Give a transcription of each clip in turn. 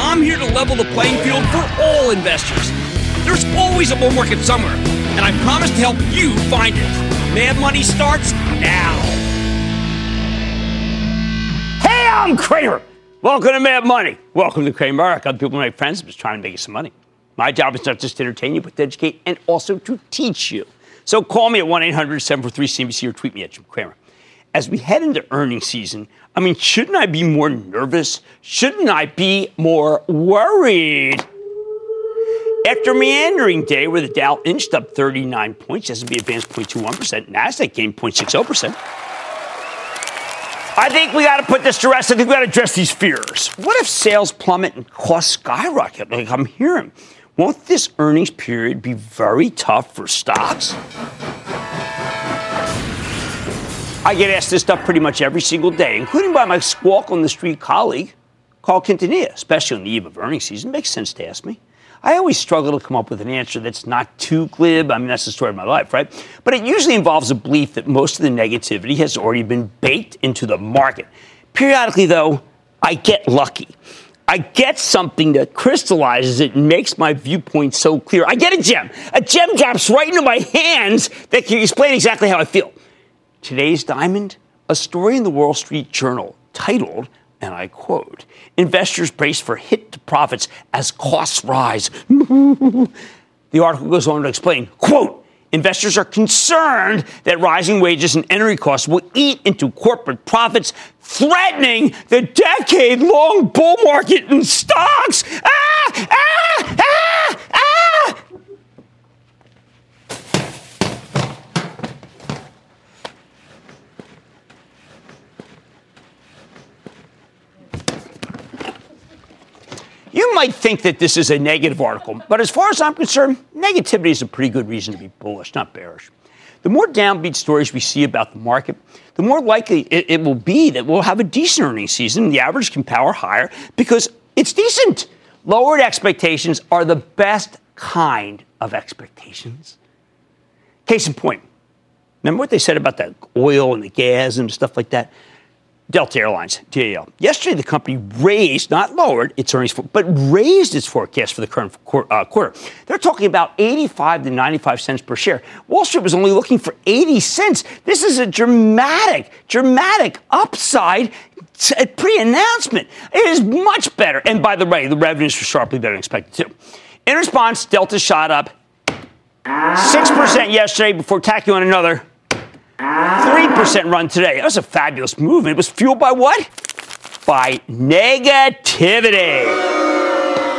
I'm here to level the playing field for all investors. There's always a bull market somewhere, and I promise to help you find it. Mad Money starts now. Hey, I'm Cramer. Welcome to Mad Money. Welcome to Cramerica. Other people make friends. I'm just trying to make you some money. My job is not just to entertain you, but to educate and also to teach you. So call me at 1-800-743-CNBC or tweet me at Jim Cramer. As we head into earnings season, I mean, shouldn't I be more nervous? Shouldn't I be more worried? After a meandering day where the Dow inched up 39 points, S&P advanced 0.21%, Nasdaq gained 0.60%. I think we got to put this to rest. I think we got to address these fears. What if sales plummet and costs skyrocket like I'm hearing? Won't this earnings period be very tough for stocks? I get asked this stuff pretty much every single day, including by my Squawk on the Street colleague, Carl Quintanilla, especially on the eve of earnings season. Makes sense to ask me. I always struggle to come up with an answer that's not too glib. I mean, that's the story of my life, right? But it usually involves a belief that most of the negativity has already been baked into the market. Periodically, though, I get lucky. I get something that crystallizes it and makes my viewpoint so clear. I get a gem. A gem drops right into my hands that can explain exactly how I feel. Today's diamond, a story in the Wall Street Journal titled, and I quote, "Investors brace for hit to profits as costs rise." The article goes on to explain, quote, "Investors are concerned that rising wages and energy costs will eat into corporate profits, threatening the decade-long bull market in stocks." Ah! Ah! Ah! Ah! You might think that this is a negative article, but as far as I'm concerned, negativity is a pretty good reason to be bullish, not bearish. The more downbeat stories we see about the market, the more likely it will be that we'll have a decent earnings season. The average can power higher because it's decent. Lowered expectations are the best kind of expectations. Case in point, remember what they said about the oil and the gas and stuff like that? Delta Airlines, DAL. Yesterday, the company raised, not lowered, its earnings, but raised its forecast for the current quarter. They're talking about 85 to 95 cents per share. Wall Street was only looking for 80 cents. This is a dramatic upside pre-announcement. It is much better. And by the way, the revenues were sharply better than expected, too. In response, Delta shot up 6% yesterday before tacking on another 3% run today. That was a fabulous move. It was fueled by what? By negativity.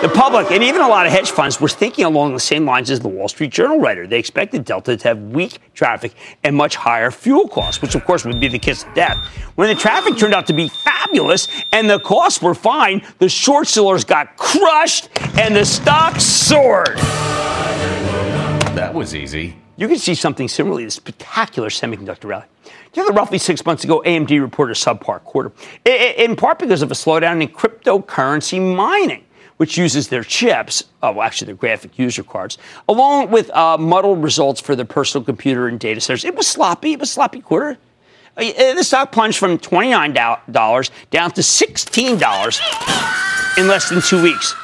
The public and even a lot of hedge funds were thinking along the same lines as the Wall Street Journal writer. They expected Delta to have weak traffic and much higher fuel costs, which, of course, would be the kiss of death. When the traffic turned out to be fabulous and the costs were fine, the short sellers got crushed and the stock soared. That was easy. You can see something similarly to this spectacular semiconductor rally. Roughly 6 months ago, AMD reported a subpar quarter, in part because of a slowdown in cryptocurrency mining. which uses their chips, their graphic user cards, along with muddled results for the personal computer and data centers. It was sloppy. It was a sloppy quarter. The stock plunged from $29 down to $16 in less than 2 weeks.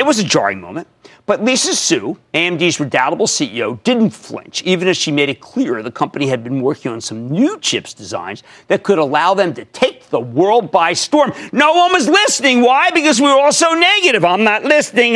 It was a jarring moment. But Lisa Su, AMD's redoubtable CEO, didn't flinch, even as she made it clear the company had been working on some new chips designs that could allow them to take the world by storm. No one was listening. Why? Because we were all so negative. I'm not listening.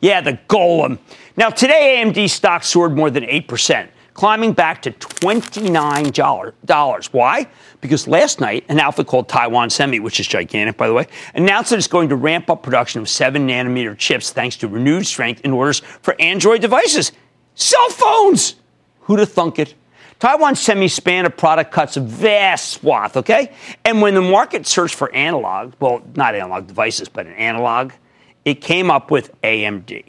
Yeah, the golem. Now, today, AMD stock soared more than 8%, climbing back to $29. Why? Because last night, an outfit called Taiwan Semi, which is gigantic, by the way, announced that it's going to ramp up production of 7-nanometer chips thanks to renewed strength in orders for Android devices. Cell phones! Who'd have thunk it? Taiwan Semi span of product cuts a vast swath, okay? And when the market searched for analog, well, not analog devices, but an analog, it came up with AMD.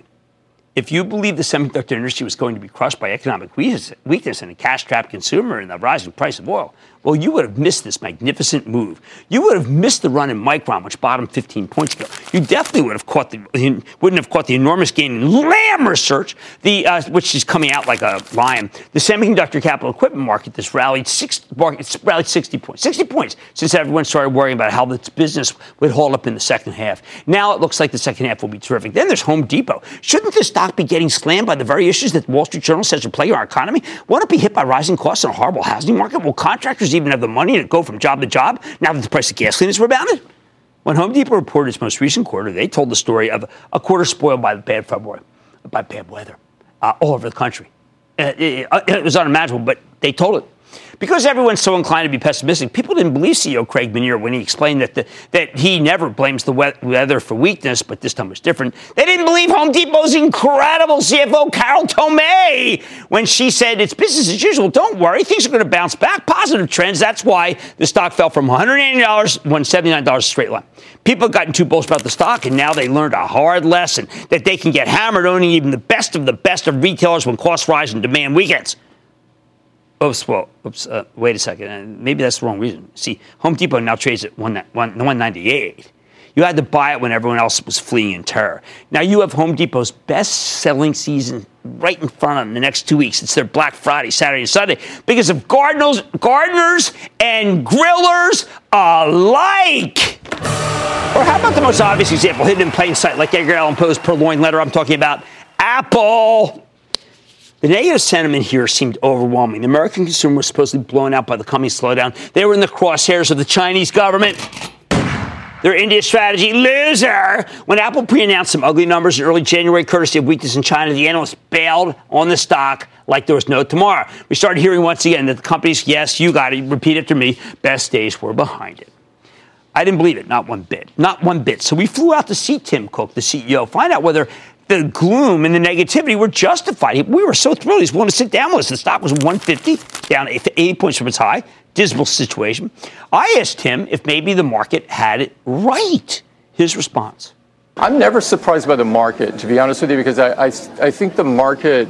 If you believe the semiconductor industry was going to be crushed by economic weakness and a cash-strapped consumer and the rising price of oil, well, you would have missed this magnificent move. You would have missed the run in Micron, which bottomed 15 points ago. You definitely would have wouldn't have caught the enormous gain in Lam Research, which is coming out like a lion. The semiconductor capital equipment market that's rallied 60 points since everyone started worrying about how this business would hold up in the second half. Now it looks like the second half will be terrific. Then there's Home Depot. Shouldn't this stock be getting slammed by the very issues that the Wall Street Journal says are plaguing our economy? Won't it be hit by rising costs in a horrible housing market? Will contractors even have the money to go from job to job now that the price of gasoline has rebounded? When Home Depot reported its most recent quarter, they told the story of a quarter spoiled by bad weather all over the country. It was unimaginable, but they told it. Because everyone's so inclined to be pessimistic, people didn't believe CEO Craig Menear when he explained that he never blames the weather for weakness, but this time was different. They didn't believe Home Depot's incredible CFO, Carol Tomé, when she said, it's business as usual. Don't worry. Things are going to bounce back. Positive trends. That's why the stock fell from $180 to $179 straight line. People have gotten too bullish about the stock, and now they learned a hard lesson that they can get hammered owning even the best of retailers when costs rise and demand weakens. Wait a second. Maybe that's the wrong reason. See, Home Depot now trades at $198. You had to buy it when everyone else was fleeing in terror. Now you have Home Depot's best-selling season right in front of them the next 2 weeks. It's their Black Friday, Saturday, and Sunday. Because of gardeners and grillers alike. Or how about the most obvious example, hidden in plain sight, like Edgar Allan Poe's purloined letter? I'm talking about Apple. The negative sentiment here seemed overwhelming. The American consumer was supposedly blown out by the coming slowdown. They were in the crosshairs of the Chinese government. Their India strategy, loser. When Apple pre-announced some ugly numbers in early January, courtesy of weakness in China, the analysts bailed on the stock like there was no tomorrow. We started hearing once again that the company's, yes, you got it, repeat it to me, best days were behind it. I didn't believe it, not one bit. So we flew out to see Tim Cook, the CEO, find out whether the gloom and the negativity were justified. We were so thrilled. He's willing to sit down with us. The stock was 150, down 80 points from its high. Dismal situation. I asked him if maybe the market had it right. His response. I'm never surprised by the market, to be honest with you, because I think the market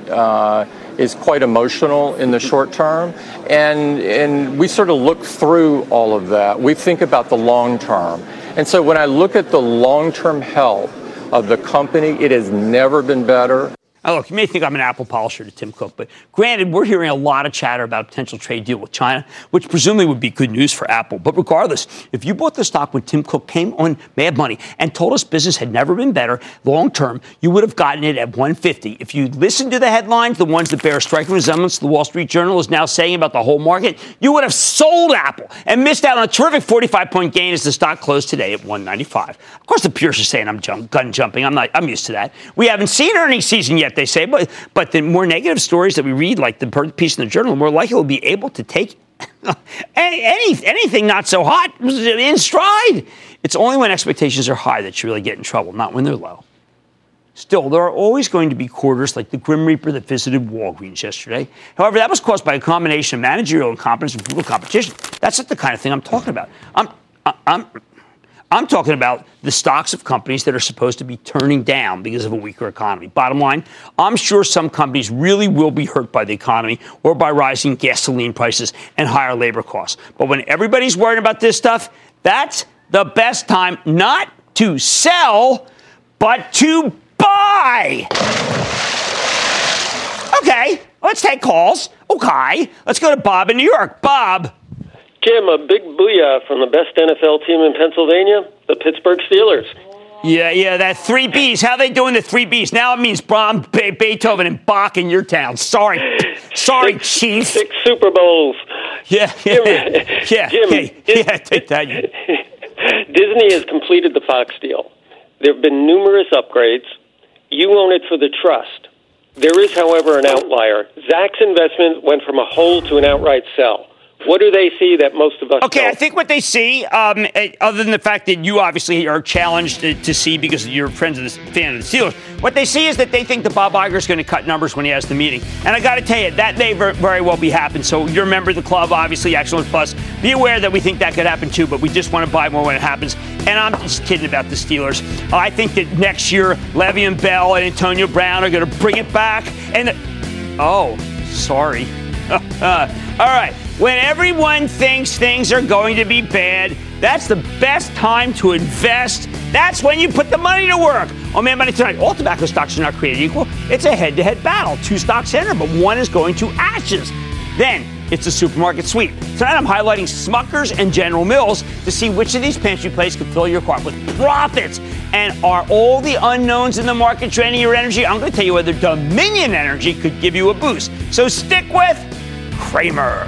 is quite emotional in the short term. And we sort of look through all of that. We think about the long term. And so when I look at the long-term health of the company, it has never been better. Now, look, you may think I'm an apple polisher to Tim Cook, but granted, we're hearing a lot of chatter about a potential trade deal with China, which presumably would be good news for Apple. But regardless, if you bought the stock when Tim Cook came on Mad Money and told us business had never been better long-term, you would have gotten it at 150. If you listened to the headlines, the ones that bear a striking resemblance to the Wall Street Journal is now saying about the whole market, you would have sold Apple and missed out on a terrific 45-point gain as the stock closed today at 195. Of course, the purists are saying I'm gun jumping. I'm used to that. We haven't seen earnings season yet, they say, but the more negative stories that we read, like the piece in the Journal, the more likely we'll be able to take anything not so hot in stride. It's only when expectations are high that you really get in trouble, not when they're low. Still, there are always going to be quarters like the Grim Reaper that visited Walgreens yesterday. However, that was caused by a combination of managerial incompetence and brutal competition. That's not the kind of thing I'm talking about. I'm talking about the stocks of companies that are supposed to be turning down because of a weaker economy. Bottom line, I'm sure some companies really will be hurt by the economy or by rising gasoline prices and higher labor costs. But when everybody's worried about this stuff, that's the best time not to sell, but to buy. Okay, let's take calls. Okay, let's go to Bob in New York. Bob. Jim, a big booyah from the best NFL team in Pennsylvania, the Pittsburgh Steelers. Yeah, that three Bs. How they doing the three Bs? Now it means Brahm, Beethoven, and Bach in your town. Sorry, Chiefs. Six Super Bowls. Jim, take that. Disney has completed the Fox deal. There have been numerous upgrades. You own it for the trust. There is, however, an outlier. Zach's investment went from a hold to an outright sell. What do they see that most of us don't? I think what they see, other than the fact that you obviously are challenged to see because you're friends of the fan of the Steelers, what they see is that they think that Bob Iger is going to cut numbers when he has the meeting. And I got to tell you, that may very well be happened. So you're a member of the club, obviously, Excellence Plus. Be aware that we think that could happen too, but we just want to buy more when it happens. And I'm just kidding about the Steelers. I think that next year, Le'Veon Bell and Antonio Brown are going to bring it back. And all right. When everyone thinks things are going to be bad, that's the best time to invest. That's when you put the money to work. On Mad Money tonight, all tobacco stocks are not created equal. It's a head-to-head battle. Two stocks enter, but one is going to ashes. Then it's a supermarket sweep. Tonight I'm highlighting Smucker's and General Mills to see which of these pantry plays can fill your cart with profits. And are all the unknowns in the market draining your energy? I'm going to tell you whether Dominion Energy could give you a boost. So stick with Cramer.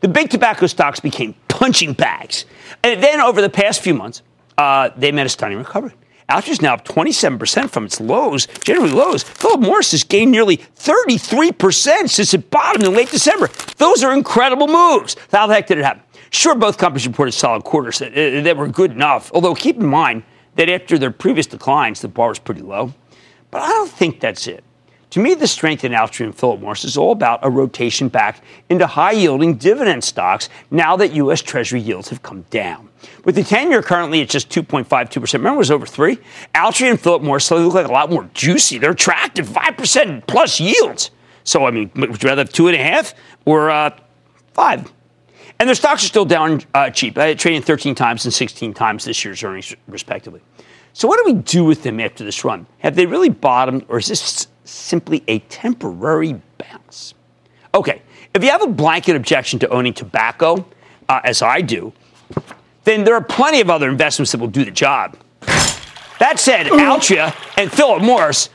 The big tobacco stocks became punching bags. And then over the past few months, they made a stunning recovery. Altria's now up 27% from its lows, January lows. Philip Morris has gained nearly 33% since it bottomed in late December. Those are incredible moves. How the heck did it happen? Sure, both companies reported solid quarters that were good enough, although keep in mind that after their previous declines, the bar was pretty low. But I don't think that's it. To me, the strength in Altria and Philip Morris is all about a rotation back into high-yielding dividend stocks now that U.S. Treasury yields have come down. With the 10-year currently at just 2.52%, remember it was over 3? Altria and Philip Morris look like a lot more juicy. They're attractive, 5% plus yields. So, I mean, would you rather have 2.5 or 5? And their stocks are still down cheap, trading 13 times and 16 times this year's earnings, respectively. So what do we do with them after this run? Have they really bottomed, or is this simply a temporary bounce? Okay, if you have a blanket objection to owning tobacco, as I do, then there are plenty of other investments that will do the job. That said, Altria and Philip Morris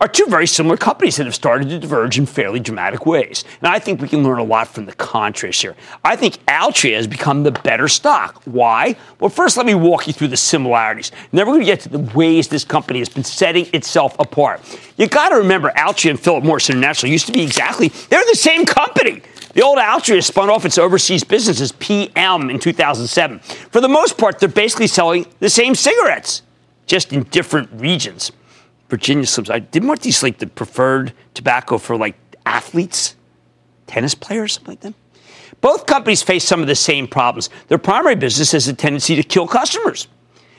are two very similar companies that have started to diverge in fairly dramatic ways. And I think we can learn a lot from the contrast here. I think Altria has become the better stock. Why? Well, first, let me walk you through the similarities. And then we're going to get to the ways this company has been setting itself apart. You got to remember, Altria and Philip Morris International used to be they're the same company. The old Altria spun off its overseas business as PM in 2007. For the most part, they're basically selling the same cigarettes, just in different regions. Virginia Slims. Didn't want these, like, the preferred tobacco for, like, athletes, tennis players, something like that. Both companies face some of the same problems. Their primary business has a tendency to kill customers.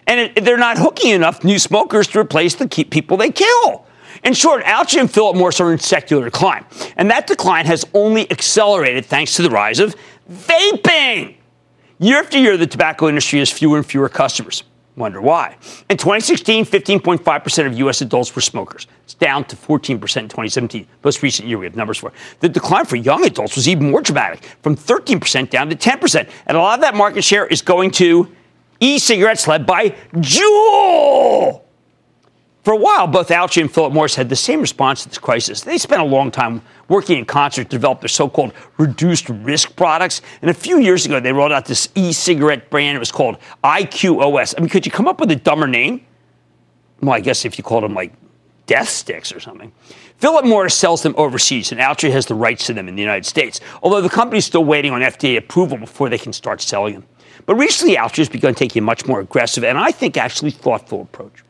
And they're not hooking enough new smokers to replace the people they kill. In short, Altria and Philip Morris are in secular decline. And that decline has only accelerated thanks to the rise of vaping. Year after year, the tobacco industry has fewer and fewer customers. Wonder why. In 2016, 15.5% of U.S. adults were smokers. It's down to 14% in 2017, most recent year we have numbers for. The decline for young adults was even more dramatic, from 13% down to 10%. And a lot of that market share is going to e-cigarettes led by Juul. For a while, both Altria and Philip Morris had the same response to this crisis. They spent a long time working in concert to develop their so-called reduced-risk products. And a few years ago, they rolled out this e-cigarette brand. It was called IQOS. I mean, could you come up with a dumber name? Well, I guess if you called them, like, death sticks or something. Philip Morris sells them overseas, and Altria has the rights to them in the United States, although the company's still waiting on FDA approval before they can start selling them. But recently, Altria has begun taking a much more aggressive and, I think, actually thoughtful approach.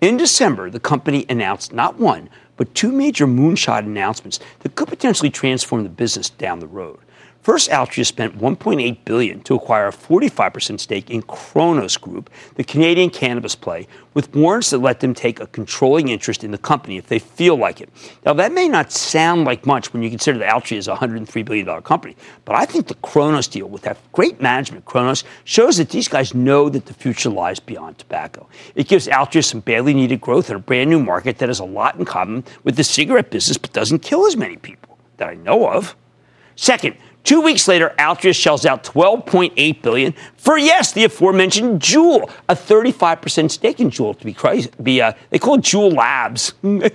In December, the company announced not one, but two major moonshot announcements that could potentially transform the business down the road. First, Altria spent $1.8 billion to acquire a 45% stake in Kronos Group, the Canadian cannabis play, with warrants that let them take a controlling interest in the company if they feel like it. Now, that may not sound like much when you consider that Altria is a $103 billion company, but I think the Kronos deal with that great management, Kronos, shows that these guys know that the future lies beyond tobacco. It gives Altria some badly needed growth in a brand new market that has a lot in common with the cigarette business but doesn't kill as many people that I know of. Second, 2 weeks later, Altria shells out $12.8 billion for, yes, the aforementioned Juul, a 35% stake in Juul, to be they call it Juul Labs, the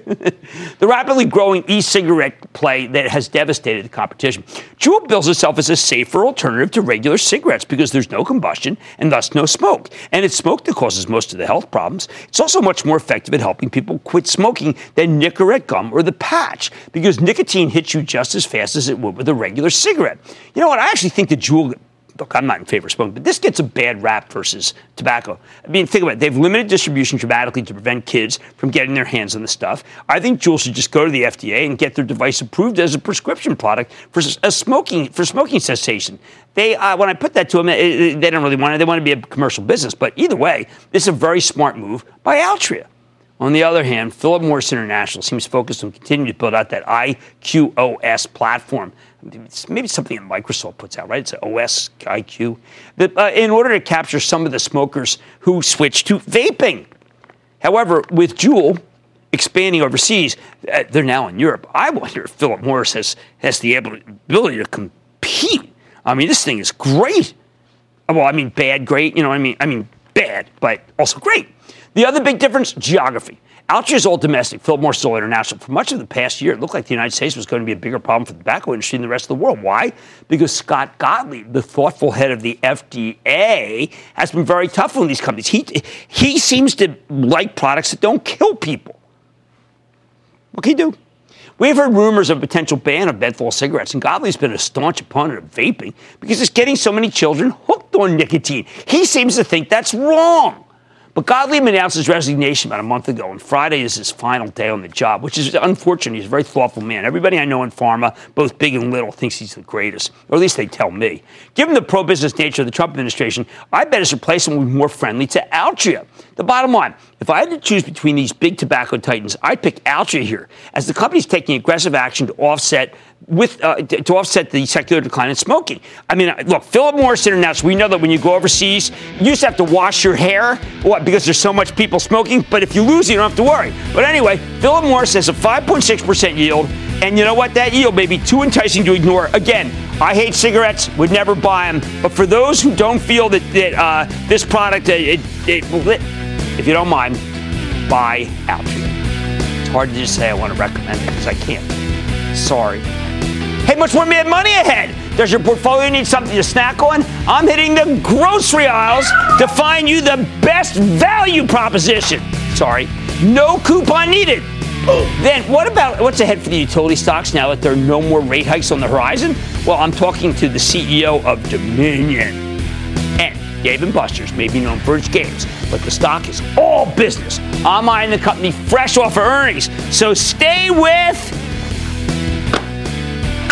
rapidly growing e-cigarette play that has devastated the competition. Juul bills itself as a safer alternative to regular cigarettes because there's no combustion and thus no smoke. And it's smoke that causes most of the health problems. It's also much more effective at helping people quit smoking than Nicorette gum or the patch because nicotine hits you just as fast as it would with a regular cigarette. You know what? I actually think the Juul, look, I'm not in favor of smoking, but this gets a bad rap versus tobacco. I mean, think about it. They've limited distribution dramatically to prevent kids from getting their hands on the stuff. I think Juul should just go to the FDA and get their device approved as a prescription product for smoking cessation. They, when I put that to them, they don't really want it. They want to be a commercial business. But either way, this is a very smart move by Altria. On the other hand, Philip Morris International seems focused on continuing to build out that IQOS platform. It's maybe something that Microsoft puts out, right? It's an OS, IQ. In order to capture some of the smokers who switch to vaping. However, with Juul expanding overseas, they're now in Europe. I wonder if Philip Morris has the ability to compete. I mean, this thing is great. Well, I mean, bad, great. You know what I mean? I mean, bad, but also great. The other big difference, geography. Altria's all domestic, Philip Morris is all international. For much of the past year, it looked like the United States was going to be a bigger problem for the tobacco industry than the rest of the world. Why? Because Scott Gottlieb, the thoughtful head of the FDA, has been very tough on these companies. He seems to like products that don't kill people. What can he do? We've heard rumors of a potential ban of menthol cigarettes, and Gottlieb's been a staunch opponent of vaping because it's getting so many children hooked on nicotine. He seems to think that's wrong. But Gottlieb announced his resignation about a month ago, and Friday is his final day on the job, which is unfortunate. He's a very thoughtful man. Everybody I know in pharma, both big and little, thinks he's the greatest, or at least they tell me. Given the pro-business nature of the Trump administration, I bet his replacement would be more friendly to Altria. The bottom line, if I had to choose between these big tobacco titans, I'd pick Altria here, as the company's taking aggressive action to offset the secular decline in smoking. I mean, look, Philip Morris International, we know that when you go overseas, you just have to wash your hair because there's so much people smoking. But if you lose, you don't have to worry. But anyway, Philip Morris has a 5.6% yield. And you know what? That yield may be too enticing to ignore. Again, I hate cigarettes, would never buy them. But for those who don't feel that this product, if you don't mind, buy Altria. It's hard to just say I want to recommend it because I can't. Sorry. Hey, much more Mad Money ahead. Does your portfolio need something to snack on? I'm hitting the grocery aisles to find you the best value proposition. Sorry, no coupon needed. Then what's ahead for the utility stocks now that there are no more rate hikes on the horizon? Well, I'm talking to the CEO of Dominion and Dave & Buster's, may be known for its games, but the stock is all business. I'm eyeing the company fresh off of earnings, so stay with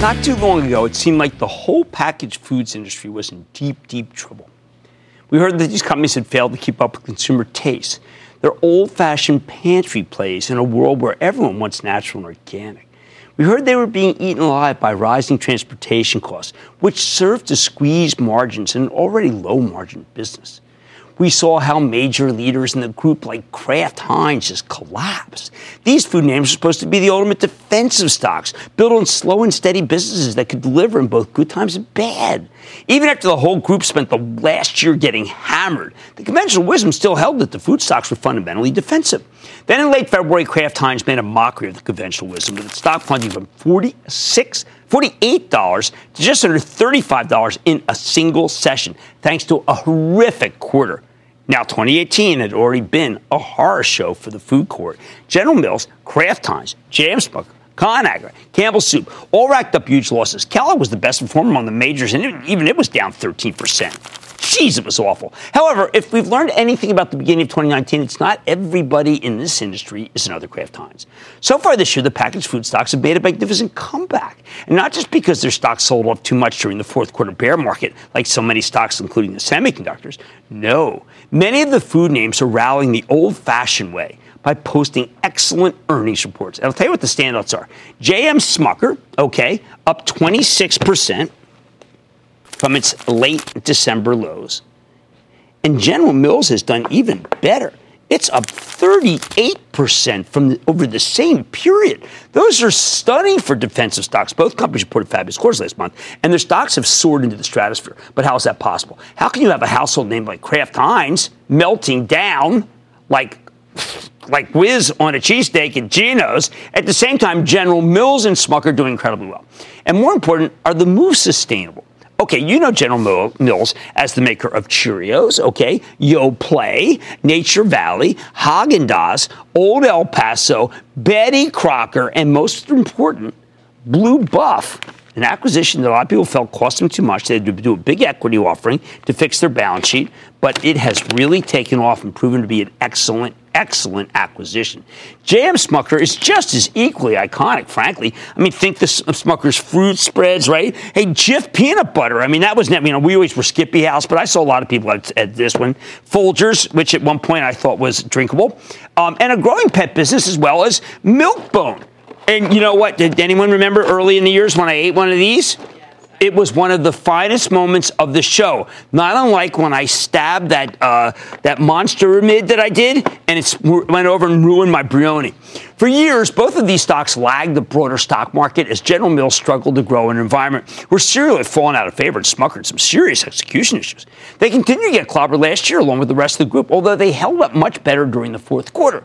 Not too long ago, it seemed like the whole packaged foods industry was in deep, deep trouble. We heard that these companies had failed to keep up with consumer tastes. They're old-fashioned pantry plays in a world where everyone wants natural and organic. We heard they were being eaten alive by rising transportation costs, which served to squeeze margins in an already low-margin business. We saw how major leaders in the group like Kraft Heinz just collapsed. These food names are supposed to be the ultimate defensive stocks, built on slow and steady businesses that could deliver in both good times and bad. Even after the whole group spent the last year getting hammered, the conventional wisdom still held that the food stocks were fundamentally defensive. Then in late February, Kraft Heinz made a mockery of the conventional wisdom with its stock plunging from $48 to just under $35 in a single session, thanks to a horrific quarter. Now, 2018 had already been a horror show for the food court. General Mills, Kraft Heinz, J.M. Smucker, Conagra, Campbell Soup, all racked up huge losses. Kellogg was the best performer among the majors, and even it was down 13%. Jeez, it was awful. However, if we've learned anything about the beginning of 2019, it's not everybody in this industry is another Kraft Heinz. So far this year, the packaged food stocks have made a magnificent comeback. And not just because their stocks sold off too much during the fourth quarter bear market, like so many stocks, including the semiconductors. No. Many of the food names are rallying the old-fashioned way by posting excellent earnings reports. And I'll tell you what the standouts are. J.M. Smucker, okay, up 26%. From its late December lows. And General Mills has done even better. It's up 38% over the same period. Those are stunning for defensive stocks. Both companies reported fabulous quarters last month, and their stocks have soared into the stratosphere. But how is that possible? How can you have a household name like Kraft Heinz melting down like whiz on a cheesesteak at Geno's, at the same time General Mills and Smucker doing incredibly well? And more important, are the moves sustainable? Okay, you know General Mills as the maker of Cheerios, okay, Yoplait, Nature Valley, Häagen-Dazs, Old El Paso, Betty Crocker, and most important, Blue Buff, an acquisition that a lot of people felt cost them too much. They had to do a big equity offering to fix their balance sheet, but it has really taken off and proven to be an excellent acquisition. J.M. Smucker is just as equally iconic, frankly. I mean, think the Smucker's fruit spreads, right? Hey, Jif peanut butter. I mean, that was, we always were Skippy House, but I saw a lot of people at this one. Folgers, which at one point I thought was drinkable, and a growing pet business as well as Milk-Bone. And you know what? Did anyone remember early in the years when I ate one of these? It was one of the finest moments of the show. Not unlike when I stabbed that monster amid that I did, and it went over and ruined my Brioni. For years, both of these stocks lagged the broader stock market as General Mills struggled to grow in an environment where cereal had fallen out of favor and Smucker had some serious execution issues. They continued to get clobbered last year along with the rest of the group, although they held up much better during the fourth quarter.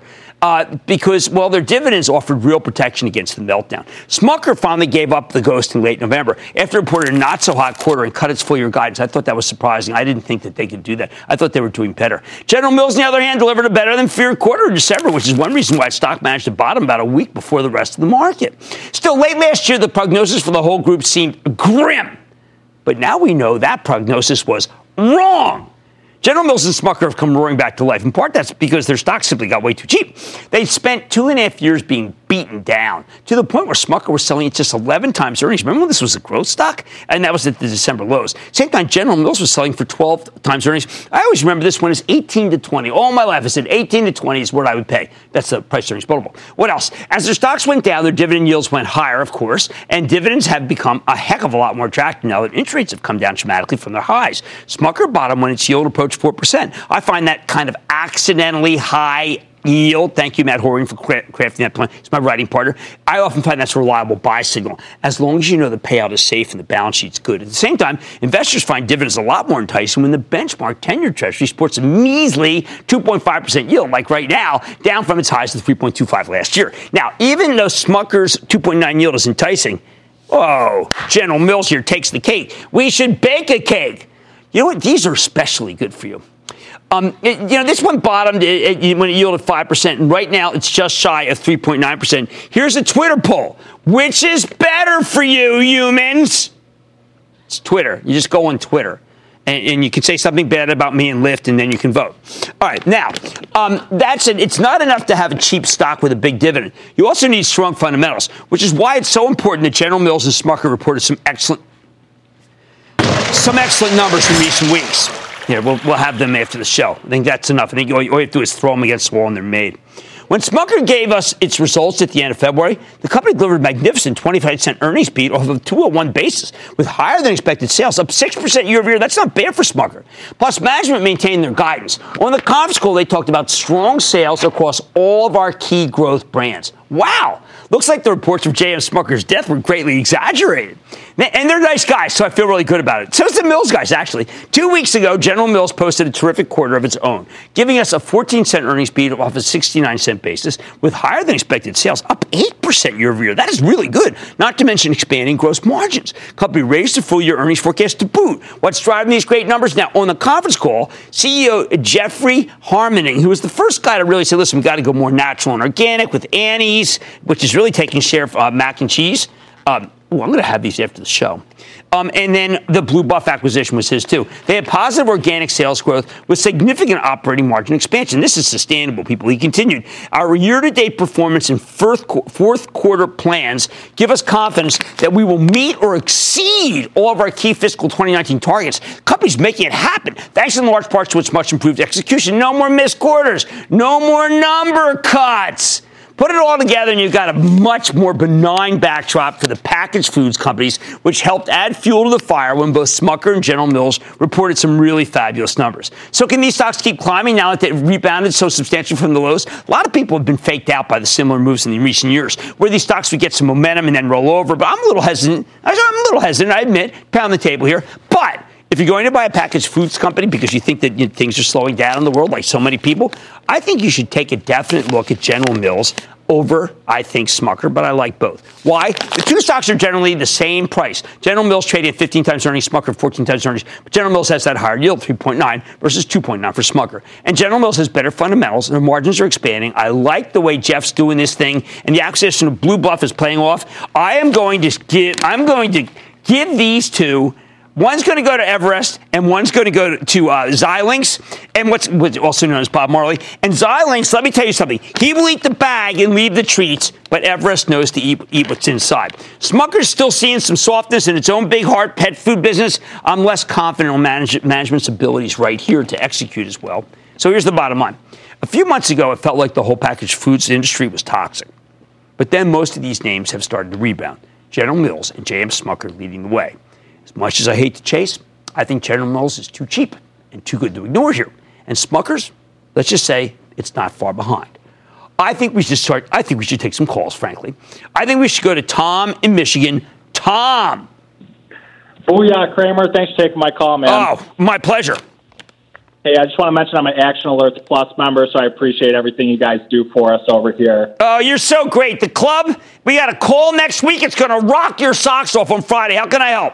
Because, their dividends offered real protection against the meltdown. Smucker finally gave up the ghost in late November after it reported a not-so-hot quarter and cut its full-year guidance. I thought that was surprising. I didn't think that they could do that. I thought they were doing better. General Mills, on the other hand, delivered a better-than-feared quarter in December, which is one reason why its stock managed to bottom about a week before the rest of the market. Still, late last year, the prognosis for the whole group seemed grim. But now we know that prognosis was wrong. General Mills and Smucker have come roaring back to life. In part, that's because their stock simply got way too cheap. They spent 2.5 years being beaten down to the point where Smucker was selling at just 11 times earnings. Remember when this was a growth stock? And that was at the December lows. Same time, General Mills was selling for 12 times earnings. I always remember this one as 18 to 20. All my life, I said 18 to 20 is what I would pay. That's the price earnings multiple. What else? As their stocks went down, their dividend yields went higher, of course, and dividends have become a heck of a lot more attractive now that interest rates have come down dramatically from their highs. Smucker bottomed when its yield approached 4%. I find that kind of accidentally high yield. Thank you, Matt Horing, for crafting that plan. He's my writing partner. I often find that's a reliable buy signal, as long as you know the payout is safe and the balance sheet's good. At the same time, investors find dividends a lot more enticing when the benchmark 10-year Treasury sports a measly 2.5% yield, like right now, down from its highs of 3.25 last year. Now, even though Smucker's 2.9 yield is enticing, General Mills here takes the cake. We should bake a cake. You know what? These are especially good for you. This one bottomed when it yielded 5%, and right now it's just shy of 3.9%. Here's a Twitter poll. Which is better for you, humans? It's Twitter. You just go on Twitter, and you can say something bad about me and Lyft, and then you can vote. All right, now, that's it. It's not enough to have a cheap stock with a big dividend. You also need strong fundamentals, which is why it's so important that General Mills and Smucker reported some excellent numbers in recent weeks. We'll have them after the show. I think that's enough. I think all you have to do is throw them against the wall and they're made. When Smucker gave us its results at the end of February, the company delivered magnificent 25-cent earnings beat off of a 201 basis, with higher-than-expected sales up 6% year-over-year. That's not bad for Smucker. Plus, management maintained their guidance. On the conference call, they talked about strong sales across all of our key growth brands. Wow! Looks like the reports of J.M. Smucker's death were greatly exaggerated. And they're nice guys, so I feel really good about it. So it's the Mills guys, actually. 2 weeks ago, General Mills posted a terrific quarter of its own, giving us a 14-cent earnings beat off a 69-cent basis, with higher-than-expected sales up 8% year-over-year. That is really good, not to mention expanding gross margins. Company raised the full-year earnings forecast to boot. What's driving these great numbers? Now, on the conference call, CEO Jeffrey Harmoning, who was the first guy to really say, listen, we've got to go more natural and organic with Annie's, which is really taking share of mac and cheese. I'm going to have these after the show. And then the Blue Buff acquisition was his, too. They had positive organic sales growth with significant operating margin expansion. This is sustainable, people. He continued, our year-to-date performance and fourth quarter plans give us confidence that we will meet or exceed all of our key fiscal 2019 targets. Company's making it happen, thanks in large part to its much-improved execution. No more missed quarters. No more number cuts. Put it all together and you've got a much more benign backdrop for the packaged foods companies, which helped add fuel to the fire when both Smucker and General Mills reported some really fabulous numbers. So can these stocks keep climbing now that they've rebounded so substantially from the lows? A lot of people have been faked out by the similar moves in the recent years, where these stocks would get some momentum and then roll over. But I'm a little hesitant, I admit, pound the table here. But if you're going to buy a packaged foods company because you think that things are slowing down in the world, like so many people, I think you should take a definite look at General Mills over, I think, Smucker, but I like both. Why? The two stocks are generally the same price. General Mills traded at 15 times earnings, Smucker 14 times earnings, but General Mills has that higher yield, 3.9 versus 2.9 for Smucker. And General Mills has better fundamentals, and their margins are expanding. I like the way Jeff's doing this thing, and the acquisition of Blue Buff is playing off. I'm going to give these two. One's going to go to Everest, and one's going to go to Xilinx, and what's also known as Bob Marley. And Xilinx, let me tell you something. He will eat the bag and leave the treats, but Everest knows to eat what's inside. Smucker's still seeing some softness in its own big heart pet food business. I'm less confident on management's abilities right here to execute as well. So here's the bottom line. A few months ago, it felt like the whole packaged foods industry was toxic. But then most of these names have started to rebound. General Mills and J.M. Smucker leading the way. As much as I hate to chase, I think General Mills is too cheap and too good to ignore here. And Smucker's, let's just say it's not far behind. I think we should take some calls, frankly. I think we should go to Tom in Michigan. Tom. Booyah, Cramer. Thanks for taking my call, man. Oh, my pleasure. Hey, I just want to mention I'm an Action Alerts Plus member, so I appreciate everything you guys do for us over here. Oh, you're so great. The club, we got a call next week. It's going to rock your socks off on Friday. How can I help?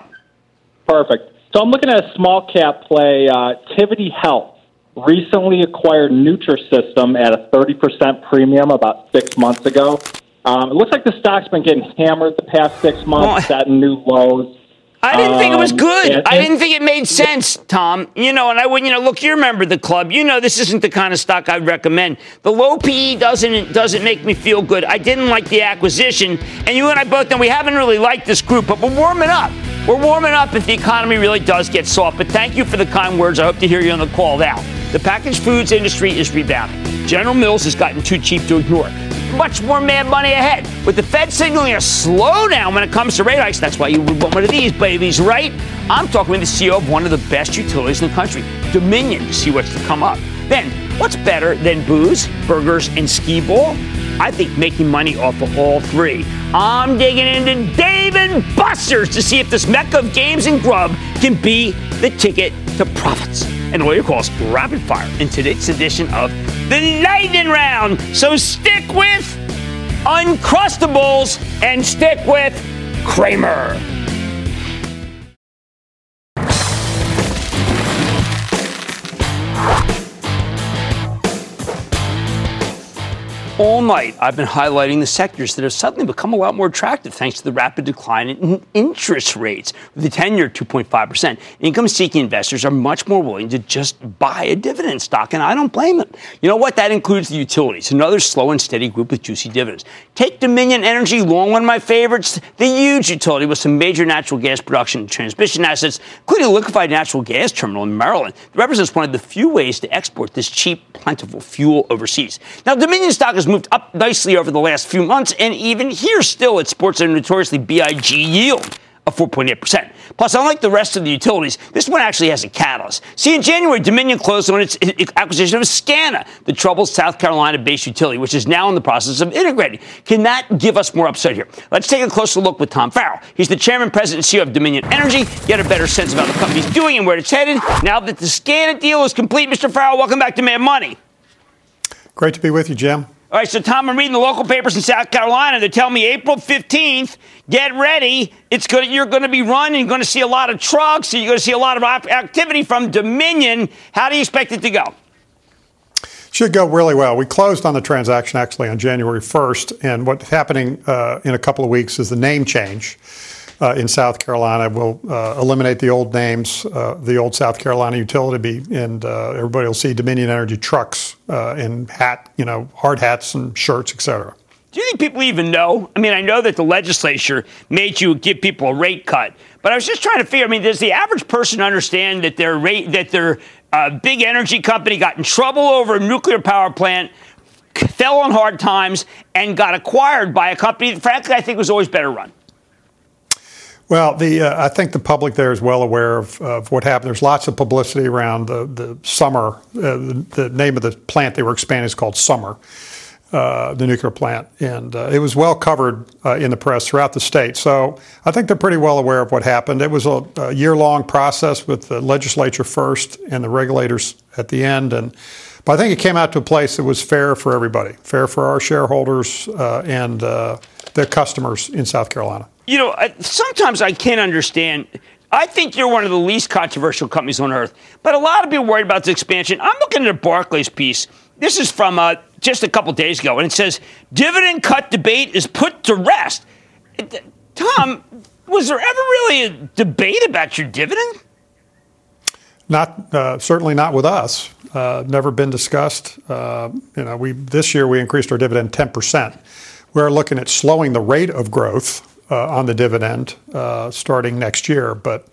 Perfect. So I'm looking at a small cap play. Tivity Health recently acquired Nutrisystem at a 30% premium about 6 months ago. It looks like the stock's been getting hammered the past 6 months, setting new lows. I didn't think it was good. I didn't think it made sense, Tom. And I wouldn't, look, you remember the club. This isn't the kind of stock I'd recommend. The low PE doesn't make me feel good. I didn't like the acquisition. And you and I both know we haven't really liked this group, but we're warming up. We're warming up if the economy really does get soft. But thank you for the kind words. I hope to hear you on the call now. The packaged foods industry is rebounding. General Mills has gotten too cheap to ignore. Much more Mad Money ahead, with the Fed signaling a slowdown when it comes to rate hikes. That's why you would want one of these babies, right? I'm talking with the CEO of one of the best utilities in the country, Dominion, to see what's to come up. Then, what's better than booze, burgers, and skee-ball? I think making money off of all three. I'm digging into Dave & Buster's to see if this mecca of games and grub can be the ticket to profits. And all your calls rapid fire in today's edition of the Lightning Round. So stick with Uncrustables and stick with Cramer. All night, I've been highlighting the sectors that have suddenly become a lot more attractive thanks to the rapid decline in interest rates. With the 10-year 2.5%, income-seeking investors are much more willing to just buy a dividend stock, and I don't blame them. You know what? That includes the utilities, another slow and steady group with juicy dividends. Take Dominion Energy, long one of my favorites, the huge utility with some major natural gas production and transmission assets, including a liquefied natural gas terminal in Maryland. It represents one of the few ways to export this cheap, plentiful fuel overseas. Now, Dominion stock is moved up nicely over the last few months, and even here still it sports a notoriously BIG yield of 4.8%. Plus, unlike the rest of the utilities, this one actually has a catalyst. See, in January, Dominion closed on its acquisition of Scana, the troubled South Carolina-based utility, which is now in the process of integrating. Can that give us more upside here? Let's take a closer look with Tom Farrell. He's the chairman, president, and CEO of Dominion Energy. Get a better sense of how the company's doing and where it's headed. Now that the Scana deal is complete, Mr. Farrell, welcome back to Mad Money. Great to be with you, Jim. All right, so Tom, I'm reading the local papers in South Carolina. They're telling me April 15th, get ready. You're going to be running. You're going to see a lot of trucks. You're going to see a lot of activity from Dominion. How do you expect it to go? Should go really well. We closed on the transaction actually on January 1st, and what's happening in a couple of weeks is the name change in South Carolina. We'll eliminate the old names, the old South Carolina utility, and everybody will see Dominion Energy trucks and hard hats and shirts, et cetera. Do you think people even know? I mean, I know that the legislature made you give people a rate cut, but I was just trying to figure, I mean, does the average person understand that their big energy company got in trouble over a nuclear power plant, fell on hard times, and got acquired by a company that, frankly, I think was always better run? Well, I think the public there is well aware of what happened. There's lots of publicity around the Summer. The name of the plant they were expanding is called Summer, the nuclear plant. And it was well covered in the press throughout the state. So I think they're pretty well aware of what happened. It was a year-long process with the legislature first and the regulators at the end. But I think it came out to a place that was fair for everybody, fair for our shareholders and their customers in South Carolina. You know, sometimes I can't understand. I think you're one of the least controversial companies on earth, but a lot of people worried about the expansion. I'm looking at a Barclays piece. This is from just a couple days ago, and it says, dividend cut debate is put to rest. Tom, was there ever really a debate about your dividend? Certainly not with us. Never been discussed. This year we increased our dividend 10%. We're looking at slowing the rate of growth on the dividend starting next year. But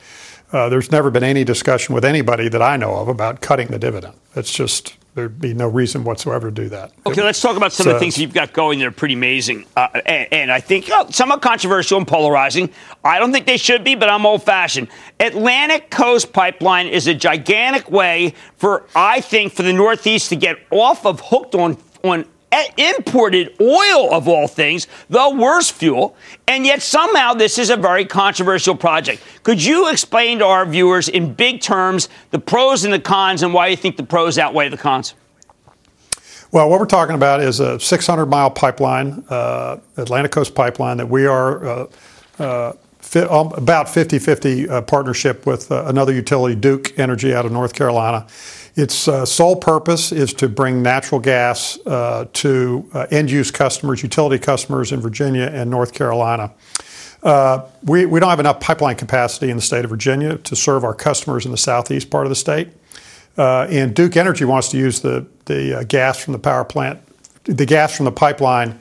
there's never been any discussion with anybody that I know of about cutting the dividend. It's just there'd be no reason whatsoever to do that. Okay, let's talk about some of the things you've got going that are pretty amazing. And I think somewhat controversial and polarizing. I don't think they should be, but I'm old-fashioned. Atlantic Coast Pipeline is a gigantic way for the Northeast to get off of hooked on imported oil, of all things, the worst fuel, and yet somehow this is a very controversial project. Could you explain to our viewers in big terms the pros and the cons and why you think the pros outweigh the cons? Well, what we're talking about is a 600-mile pipeline, Atlantic Coast Pipeline, that we are about 50-50 partnership with another utility, Duke Energy, out of North Carolina. Its sole purpose is to bring natural gas to end-use customers, utility customers in Virginia and North Carolina. We don't have enough pipeline capacity in the state of Virginia to serve our customers in the southeast part of the state. And Duke Energy wants to use the gas from the power plant, the gas from the pipeline,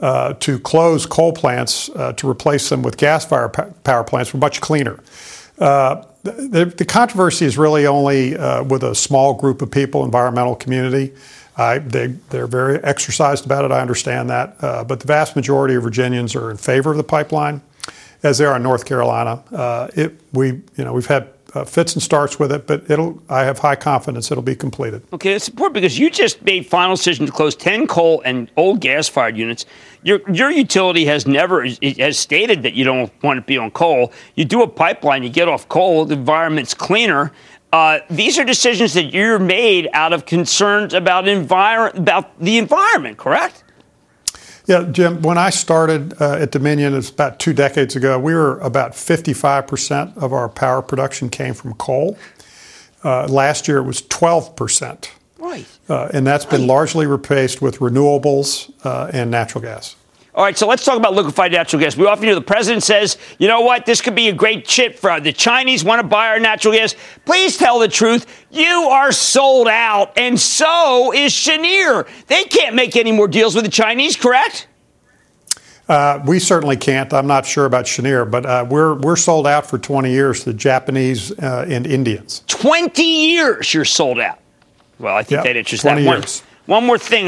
to close coal plants, to replace them with gas-fired power plants, which are much cleaner. The controversy is really only with a small group of people, environmental community. They're very exercised about it, I understand that. But the vast majority of Virginians are in favor of the pipeline, as they are in North Carolina. We've had fits and starts with it, but I have high confidence it'll be completed. Okay, that's important because you just made final decision to close 10 coal and old gas-fired units. Your utility has stated that you don't want to be on coal. You do a pipeline, you get off coal, the environment's cleaner. These are decisions that you're made out of concerns about the environment, correct? Yeah, Jim, when I started at Dominion, it's about 2 decades ago, we were about 55% of our power production came from coal. Last year, it was 12%. Right. And that's been largely replaced with renewables and natural gas. All right, so let's talk about liquefied natural gas. We often hear the president says, you know what, this could be a great chip for the Chinese want to buy our natural gas. Please tell the truth. You are sold out, and so is Chenier. They can't make any more deals with the Chinese, correct? We certainly can't. I'm not sure about Chenier, but we're sold out for 20 years to the Japanese and Indians. 20 years you're sold out. Well, I think that interests that one. One more thing.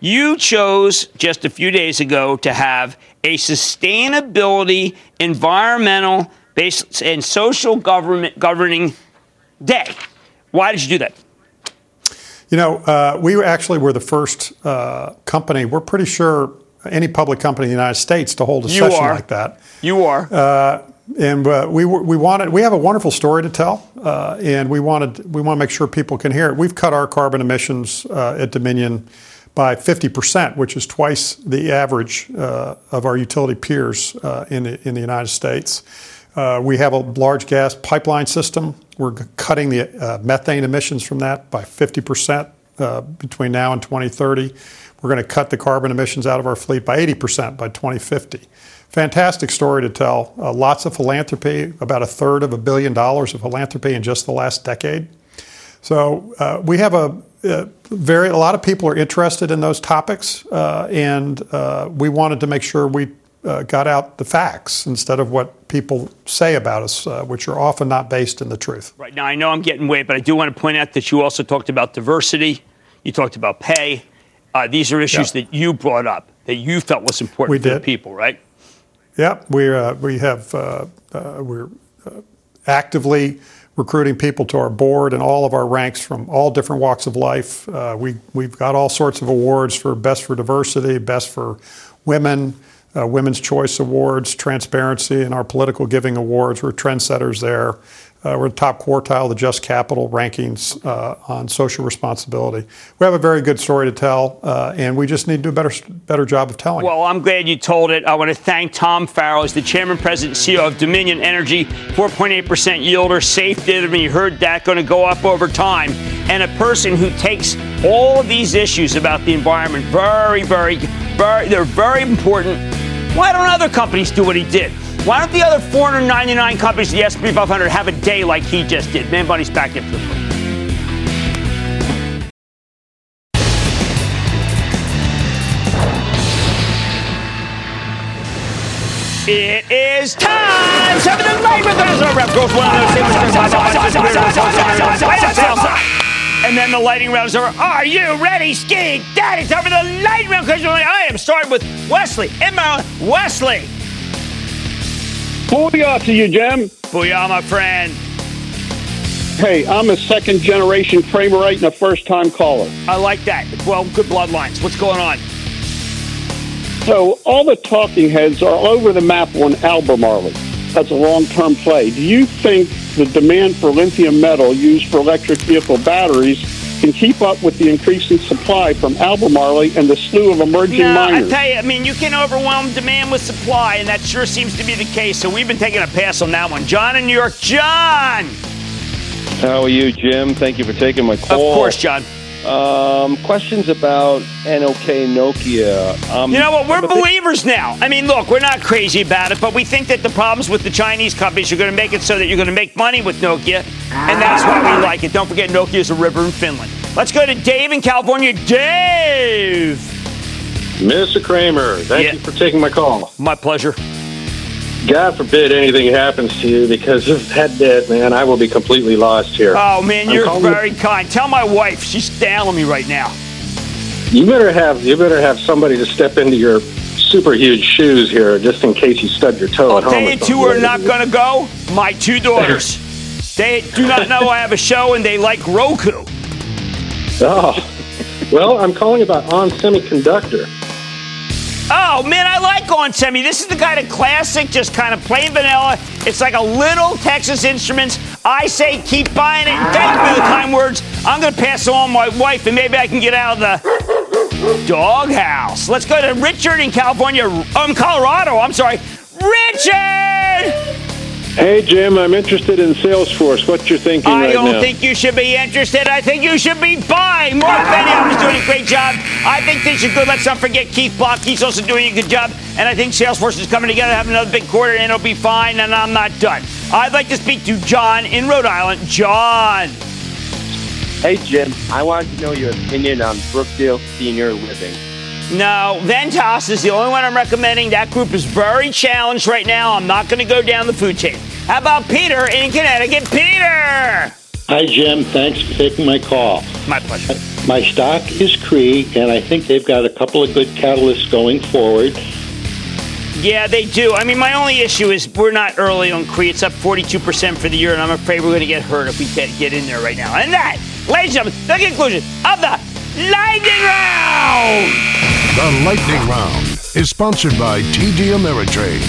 You chose just a few days ago to have a sustainability, environmental, based, and social governing day. Why did you do that? You know, we actually were the first company. We're pretty sure any public company in the United States to hold a session like that. You are. And we have a wonderful story to tell, and we want to make sure people can hear it. We've cut our carbon emissions at Dominion by 50%, which is twice the average of our utility peers in the United States. We have a large gas pipeline system. We're cutting the methane emissions from that by 50% between now and 2030. We're going to cut the carbon emissions out of our fleet by 80% by 2050. Fantastic story to tell. Lots of philanthropy, about $350 million of philanthropy in just the last decade. So we have a lot of people are interested in those topics, and we wanted to make sure we got out the facts instead of what people say about us, which are often not based in the truth. Right. Now, I know I'm getting way, but I do want to point out that you also talked about diversity. You talked about pay. These are issues that you brought up, that you felt was important for the people, right? Yeah, we're actively recruiting people to our board and all of our ranks from all different walks of life. We've got all sorts of awards for best for diversity, best for women, Women's Choice Awards, transparency, and our political giving awards. We're trendsetters there. We're in the top quartile of the Just Capital rankings on social responsibility. We have a very good story to tell, and we just need to do a better job of telling it. Well, I'm glad you told it. I want to thank Tom Farrell. He's the chairman, president, and CEO of Dominion Energy, 4.8% yielder, safe dividend. You heard that, going to go up over time. And a person who takes all of these issues about the environment very, very, very, they're very important. Why don't other companies do what he did? Why don't the other 499 companies in the S&P 500 have a day like he just did? Man Money's back in for the break. It is time! 7 to 9 with another rep. Goes one of those. And then the lightning round is over. Are you ready, Ski? That is over the lightning round. I am starting with Wesley in Maryland. Wesley. Booyah to you, Jim. Booyah, my friend. Hey, I'm a second-generation Cramerite and a first-time caller. I like that. Well, good bloodlines. What's going on? So all the talking heads are over the map on Albemarle. That's a long-term play. Do you think the demand for lithium metal used for electric vehicle batteries can keep up with the increasing supply from Albemarle and the slew of emerging miners? I tell you, I mean, you can overwhelm demand with supply, and that sure seems to be the case. So we've been taking a pass on that one. John in New York. John! How are you, Jim? Thank you for taking my call. Of course, John. Questions about NOK Nokia. You know what? We're believers now. I mean, look, we're not crazy about it, but we think that the problems with the Chinese companies are going to make it so that you're going to make money with Nokia, and that's why we like it. Don't forget, Nokia is a river in Finland. Let's go to Dave in California. Dave! Mr. Cramer, thank you for taking my call. My pleasure. God forbid anything happens to you, because if that did, man, I will be completely lost here. Oh, man, you're very kind. Tell my wife. She's styling me right now. You better have somebody to step into your super huge shoes here, just in case you stub your toe at home. I'll tell you two are not going to go. My two daughters. They do not know I have a show, and they like Roku. Oh. Well, I'm calling about ON Semiconductor. Oh, man, I like ON Semi. This is the kind of classic, just kind of plain vanilla. It's like a little Texas Instruments. I say keep buying it. Thank you for the kind words. I'm going to pass on my wife, and maybe I can get out of the doghouse. Let's go to Richard in Colorado. Richard! Hey, Jim, I'm interested in Salesforce. What you're thinking right now? I don't think you should be interested. I think you should be buying. Mark Benioff is doing a great job. I think things are good. Let's not forget Keith Block. He's also doing a good job. And I think Salesforce is coming together, having another big quarter, and it'll be fine, and I'm not done. I'd like to speak to John in Rhode Island. John. Hey, Jim, I wanted to know your opinion on Brookdale Senior Living. No, Ventas is the only one I'm recommending. That group is very challenged right now. I'm not going to go down the food chain. How about Peter in Connecticut? Peter! Hi, Jim. Thanks for taking my call. My pleasure. My stock is Cree, and I think they've got a couple of good catalysts going forward. Yeah, they do. I mean, my only issue is we're not early on Cree. It's up 42% for the year, and I'm afraid we're going to get hurt if we can't get in there right now. And that, ladies and gentlemen, the conclusion of the Lightning Round! The Lightning Round is sponsored by TD Ameritrade.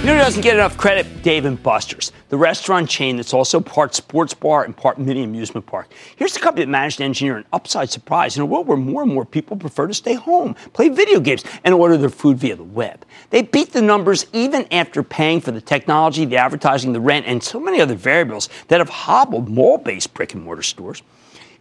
You know who doesn't get enough credit? Dave & Buster's, the restaurant chain that's also part sports bar and part mini amusement park. Here's the company that managed to engineer an upside surprise in a world where more and more people prefer to stay home, play video games, and order their food via the web. They beat the numbers even after paying for the technology, the advertising, the rent, and so many other variables that have hobbled mall-based brick-and-mortar stores.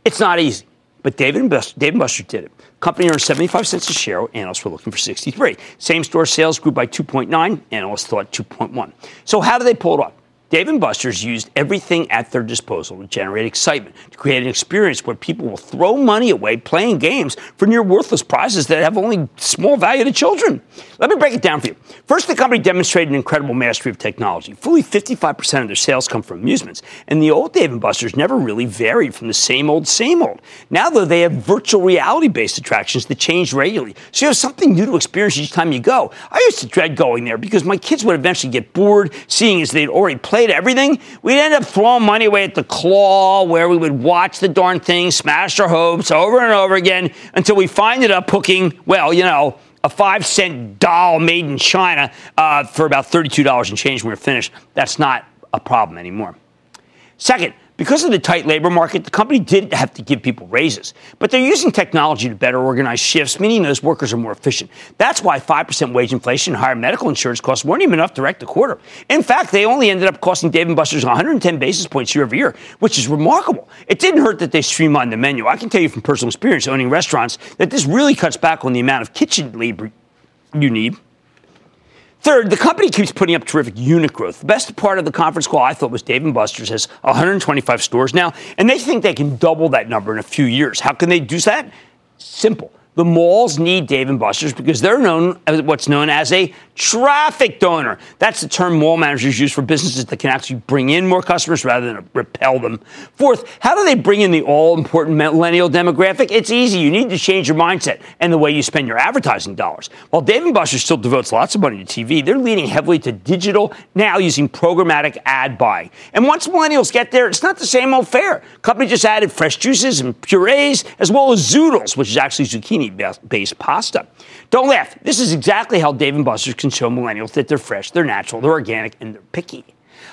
It's not easy. But Dave & Buster's did it. Company earned 75 cents a share. Analysts were looking for 63. Same store sales grew by 2.9. Analysts thought 2.1. So how do they pull it off? Dave & Buster's used everything at their disposal to generate excitement, to create an experience where people will throw money away playing games for near worthless prizes that have only small value to children. Let me break it down for you. First, the company demonstrated an incredible mastery of technology. Fully 55% of their sales come from amusements, and the old Dave & Buster's never really varied from the same old, same old. Now, though, they have virtual reality-based attractions that change regularly, so you have something new to experience each time you go. I used to dread going there because my kids would eventually get bored, seeing as they'd already played everything. We'd end up throwing money away at the claw, where we would watch the darn thing, smash our hopes over and over again until we find it up hooking, well, you know, a 5-cent doll made in China for about $32 and change when we're finished. That's not a problem anymore. Second, because of the tight labor market, the company did have to give people raises. But they're using technology to better organize shifts, meaning those workers are more efficient. That's why 5% wage inflation and higher medical insurance costs weren't even enough to wreck the quarter. In fact, they only ended up costing Dave & Buster's 110 basis points year over year, which is remarkable. It didn't hurt that they streamlined the menu. I can tell you from personal experience owning restaurants that this really cuts back on the amount of kitchen labor you need. Third, the company keeps putting up terrific unit growth. The best part of the conference call, I thought, was Dave & Buster's has 125 stores now, and they think they can double that number in a few years. How can they do that? Simple. The malls need Dave & Buster's because they're known as what's known as a traffic donor. That's the term mall managers use for businesses that can actually bring in more customers rather than repel them. Fourth, how do they bring in the all-important millennial demographic? It's easy. You need to change your mindset and the way you spend your advertising dollars. While Dave & Buster's still devotes lots of money to TV, they're leaning heavily to digital, now using programmatic ad buying. And once millennials get there, it's not the same old fare. Company just added fresh juices and purees, as well as zoodles, which is actually zucchini based pasta. Don't laugh. This is exactly how Dave & Buster's can show millennials that they're fresh, they're natural, they're organic, and they're picky.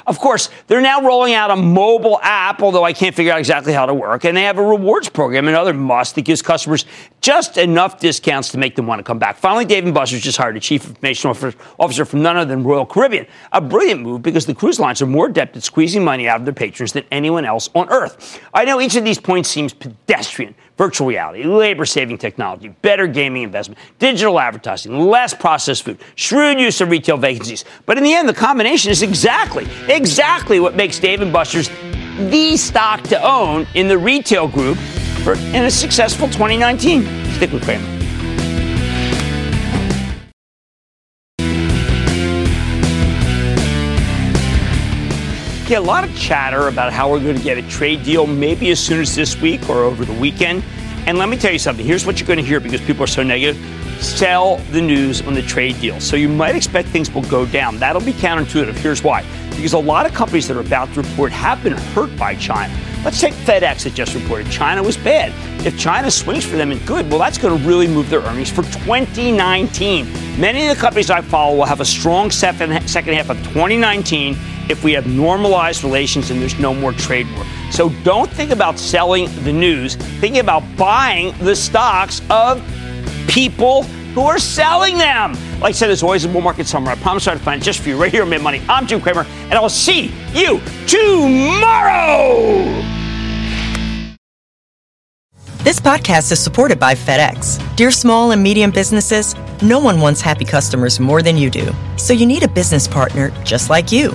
Of course, they're now rolling out a mobile app, although I can't figure out exactly how to work, and they have a rewards program and other must that gives customers just enough discounts to make them want to come back. Finally, Dave & Buster's just hired a chief information officer from none other than Royal Caribbean, a brilliant move because the cruise lines are more adept at squeezing money out of their patrons than anyone else on Earth. I know each of these points seems pedestrian. Virtual reality, labor-saving technology, better gaming investment, digital advertising, less processed food, shrewd use of retail vacancies. But in the end, the combination is exactly what makes Dave & Buster's the stock to own in the retail group in a successful 2019. Stick with Cramer. Yeah, a lot of chatter about how we're going to get a trade deal maybe as soon as this week or over the weekend. And let me tell you something. Here's what you're going to hear because people are so negative. Sell the news on the trade deal. So you might expect things will go down. That'll be counterintuitive. Here's why. Because a lot of companies that are about to report have been hurt by China. Let's take FedEx that just reported. China was bad. If China swings for them and good, well, that's going to really move their earnings for 2019. Many of the companies I follow will have a strong second half of 2019 if we have normalized relations and there's no more trade war. So don't think about selling the news. Think about buying the stocks of people who are selling them. Like I said, there's always a bull market somewhere. I promise I'll find it just for you right here on Mad Money. I'm Jim Cramer, and I'll see you tomorrow. This podcast is supported by FedEx. Dear small and medium businesses, no one wants happy customers more than you do. So you need a business partner just like you.